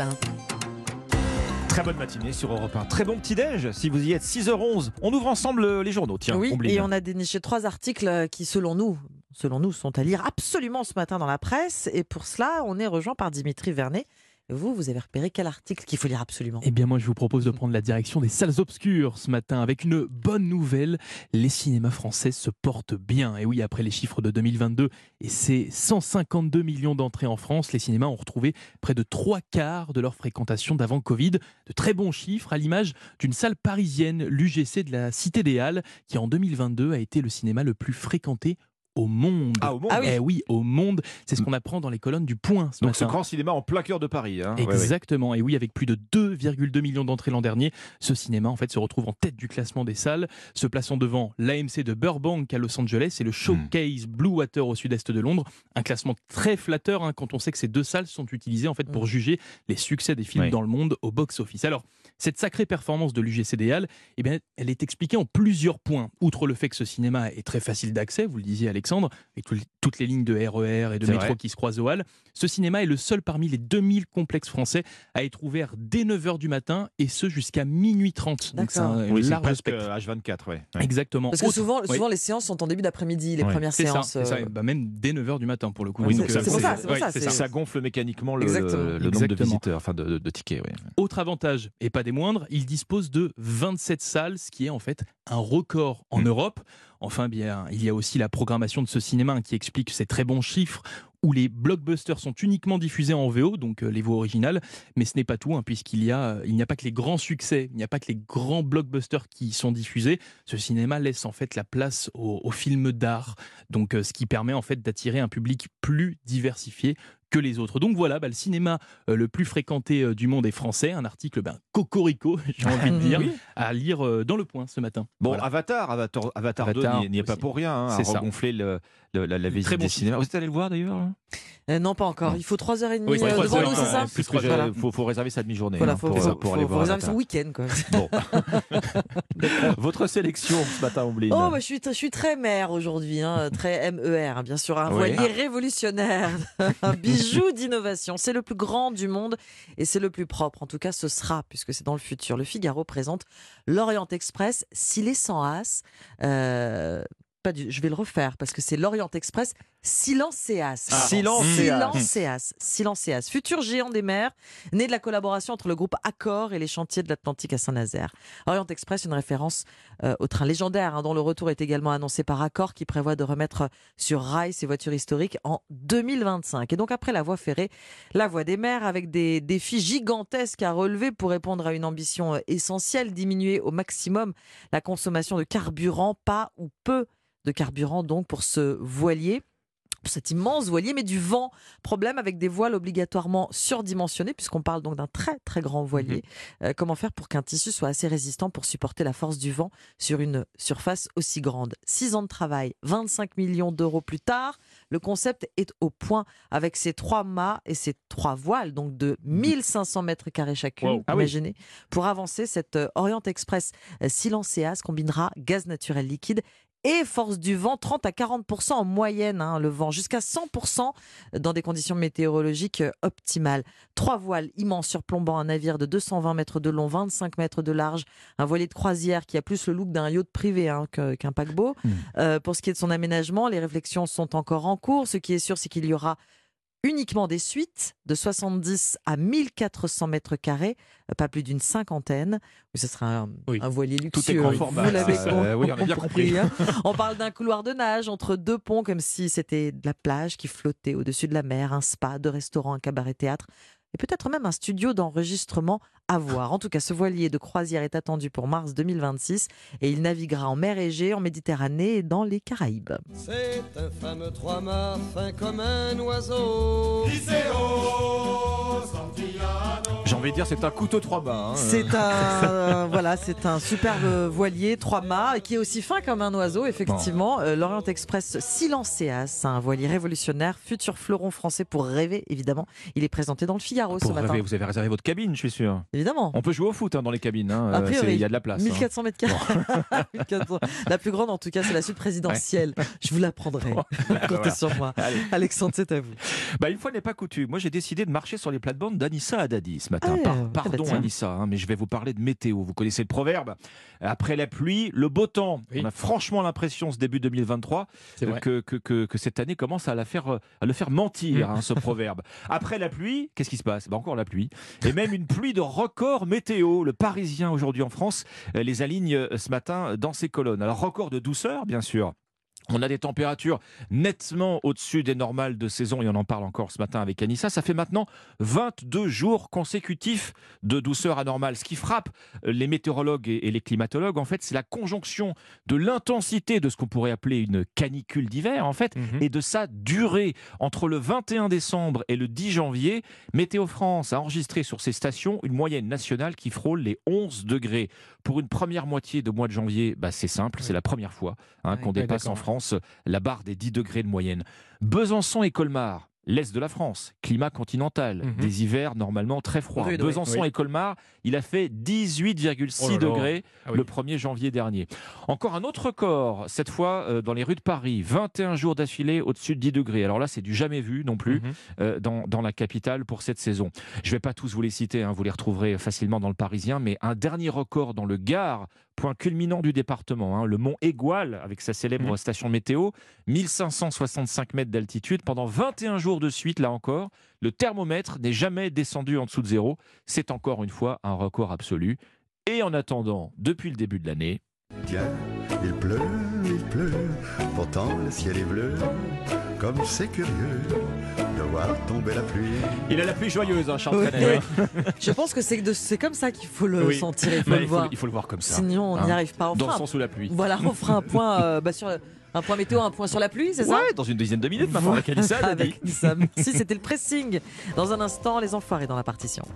1. Très bonne matinée sur Europe 1. Très bon petit-déj, si vous y êtes, 6h11. On ouvre ensemble les journaux, tiens. Oui, et on a déniché 3 articles qui, selon nous, sont à lire absolument ce matin dans la presse. Et pour cela, on est rejoint par Dimitri Vernet. Vous avez repéré quel article qu'il faut lire absolument? Eh bien moi je vous propose de prendre la direction des salles obscures ce matin avec une bonne nouvelle. Les cinémas français se portent bien. Et oui, après les chiffres de 2022 et ses 152 millions d'entrées en France, les cinémas ont retrouvé près de 3/4 de leur fréquentation d'avant Covid. De très bons chiffres à l'image d'une salle parisienne, l'UGC de la Cité des Halles, qui en 2022 a été le cinéma le plus fréquenté au monde. Ah, au monde. Ah oui. Eh oui, au monde. C'est ce qu'on apprend dans les colonnes du Point ce matin. Donc ce grand cinéma en plein cœur de Paris. Hein. Exactement. Ouais, ouais. Et oui, avec plus de 2,2 millions d'entrées l'an dernier, ce cinéma en fait se retrouve en tête du classement des salles, se plaçant devant l'AMC de Burbank à Los Angeles et le Showcase Blue Water au sud-est de Londres. Un classement très flatteur quand on sait que ces deux salles sont utilisées en fait pour juger les succès des films dans le monde au box-office. Alors, cette sacrée performance de l'UGC des Halles, eh bien, elle est expliquée en plusieurs points. Outre le fait que ce cinéma est très facile d'accès, vous le disiez Alexandre, avec toutes les lignes de RER et de métro qui se croisent aux Halles, ce cinéma est le seul parmi les 2000 complexes français à être ouvert dès 9h du matin et ce jusqu'à minuit 30. Donc c'est un large spectre. H24, exactement. Parce que souvent les séances sont en début d'après-midi, les premières séances. Ça, bah même dès 9h du matin pour le coup. Oui, c'est ça. Ça gonfle mécaniquement le nombre de visiteurs, enfin de tickets. Autre avantage, et pas des moindres, il dispose de 27 salles, ce qui est en fait un record en Europe. Enfin, bien, il y a aussi la programmation de ce cinéma qui explique ces très bons chiffres, où les blockbusters sont uniquement diffusés en VO, donc les voix originales, mais ce n'est pas tout, puisqu'il n'y a pas que les grands succès, il n'y a pas que les grands blockbusters qui sont diffusés. Ce cinéma laisse en fait la place aux films d'art, donc ce qui permet en fait d'attirer un public plus diversifié que les autres. Donc voilà, le cinéma le plus fréquenté du monde est français. Un article cocorico, j'ai envie de dire, à lire dans le Point ce matin. Bon, voilà. Avatar 2 n'y est pas pour rien, à regonfler la visite des cinémas. Vous êtes allé le voir d'ailleurs? Non, pas encore. Il faut 3h30 devant nous, c'est ça? Il faut réserver sa demi-journée pour aller voir. Il faut réserver son week-end. Votre sélection ce matin, Ombline? Je suis très M.E.R. aujourd'hui, très M.E.R. bien sûr, un voilier révolutionnaire, un bijou d'innovation. C'est le plus grand du monde et c'est le plus propre. En tout cas, ce sera, puisque c'est dans le futur. Le Figaro présente l'Orient Express Silenseas. Je vais le refaire parce que c'est l'Orient Express Silenseas. Silenseas. Futur géant des mers, né de la collaboration entre le groupe Accor et les Chantiers de l'Atlantique à Saint-Nazaire. Orient Express, une référence au train légendaire dont le retour est également annoncé par Accor, qui prévoit de remettre sur rail ses voitures historiques en 2025. Et donc après la voie ferrée, la voie des mers, avec des défis gigantesques à relever pour répondre à une ambition essentielle: diminuer au maximum la consommation de carburant, pas ou peu de carburant donc pour ce voilier, pour cet immense voilier, mais du vent. Problème avec des voiles obligatoirement surdimensionnées, puisqu'on parle donc d'un très très grand voilier. Comment faire pour qu'un tissu soit assez résistant pour supporter la force du vent sur une surface aussi grande? 6 ans de travail, 25 millions d'euros plus tard, le concept est au point avec ses 3 mâts et ses 3 voiles, donc de 1500 mètres carrés chacune, imaginez. Pour avancer, cette Orient Express Silenseas combinera gaz naturel liquide et force du vent, 30 à 40% en moyenne, le vent, jusqu'à 100% dans des conditions météorologiques optimales. 3 voiles immenses surplombant un navire de 220 mètres de long, 25 mètres de large, un voilier de croisière qui a plus le look d'un yacht privé qu'un paquebot. Pour ce qui est de son aménagement, les réflexions sont encore en cours. Ce qui est sûr, c'est qu'il y aura uniquement des suites de 70 à 1400 mètres carrés, pas plus d'une cinquantaine. Ce sera un voilier luxueux. On a bien compris. On parle d'un couloir de nage entre 2 ponts, comme si c'était de la plage qui flottait au-dessus de la mer, un spa, 2 restaurants, un cabaret-théâtre, et peut-être même un studio d'enregistrement à voir. En tout cas, ce voilier de croisière est attendu pour mars 2026 et il naviguera en mer Égée, en Méditerranée et dans les Caraïbes. C'est un fameux 3 mâts, fin comme un oiseau. J'ai envie de dire c'est un couteau 3 mâts. Hein. C'est un voilà, c'est un superbe voilier 3 mâts qui est aussi fin comme un oiseau effectivement. Bon. L'Orient Express Silenseas, un voilier révolutionnaire, futur fleuron français pour rêver évidemment. Il est présenté dans le Figaro pour ce rêver, matin. Vous avez réservé votre cabine, je suis sûr. Évidemment. On peut jouer au foot hein, dans les cabines. Hein. Il y a de la place. 1400 mètres carrés. La plus grande en tout cas, c'est la suite présidentielle. Ouais. Je vous la prendrai. Bon. Comptez voilà. sur moi. Allez. Alexandre, c'est à vous. Bah, une fois n'est pas coutume. Moi, j'ai décidé de marcher sur les plates-bandes d'Anissa Haddadi ce matin. Pardon Anissa, hein, mais je vais vous parler de météo. Vous connaissez le proverbe. Après la pluie, le beau temps. Oui. On a franchement l'impression, ce début 2023, que cette année commence à, le faire mentir, hein, ce proverbe. Après la pluie, qu'est-ce qui se passe ? Bah, encore la pluie. Et même une pluie de record météo. Le Parisien, aujourd'hui en France, les aligne ce matin dans ses colonnes. Alors, record de douceur, bien sûr. On a des températures nettement au-dessus des normales de saison et on en parle encore ce matin avec Anissa. Ça fait maintenant 22 jours consécutifs de douceur anormale. Ce qui frappe les météorologues et les climatologues, en fait, c'est la conjonction de l'intensité de ce qu'on pourrait appeler une canicule d'hiver, en fait, et de sa durée. Entre le 21 décembre et le 10 janvier, Météo France a enregistré sur ses stations une moyenne nationale qui frôle les 11 degrés. Pour une première moitié de mois de janvier, bah, c'est simple, c'est la première fois hein, qu'on dépasse en France la barre des 10 degrés de moyenne. Besançon et Colmar, l'est de la France, climat continental, des hivers normalement très froids. Besançon et Colmar, il a fait 18,6 degrés le 1er janvier dernier. Encore un autre record, cette fois dans les rues de Paris, 21 jours d'affilée au-dessus de 10 degrés. Alors là, c'est du jamais vu non plus dans la capitale pour cette saison. Je ne vais pas tous vous les citer, hein, vous les retrouverez facilement dans le Parisien, mais un dernier record dans le Gard, point culminant du département, hein, le Mont Aigoual, avec sa célèbre station météo, 1565 mètres d'altitude. Pendant 21 jours de suite, là encore, le thermomètre n'est jamais descendu en dessous de zéro. C'est encore une fois un record absolu. Et en attendant, depuis le début de l'année... Tiens, il pleut, pourtant le ciel est bleu, comme c'est curieux... tomber la pluie. Il a la pluie joyeuse, hein, Charles Gennet. Oui. Je pense que c'est comme ça qu'il faut le sentir, il faut le voir comme ça. Sinon, on n'y arrive pas. Dans le sens où la pluie. Voilà, on fera un point sur... Un point météo, un point sur la pluie, c'est ça ? Ouais, dans une dizaine de minutes, maintenant, avec Anissa. Si, c'était le pressing. Dans un instant, les Enfoirés dans la partition.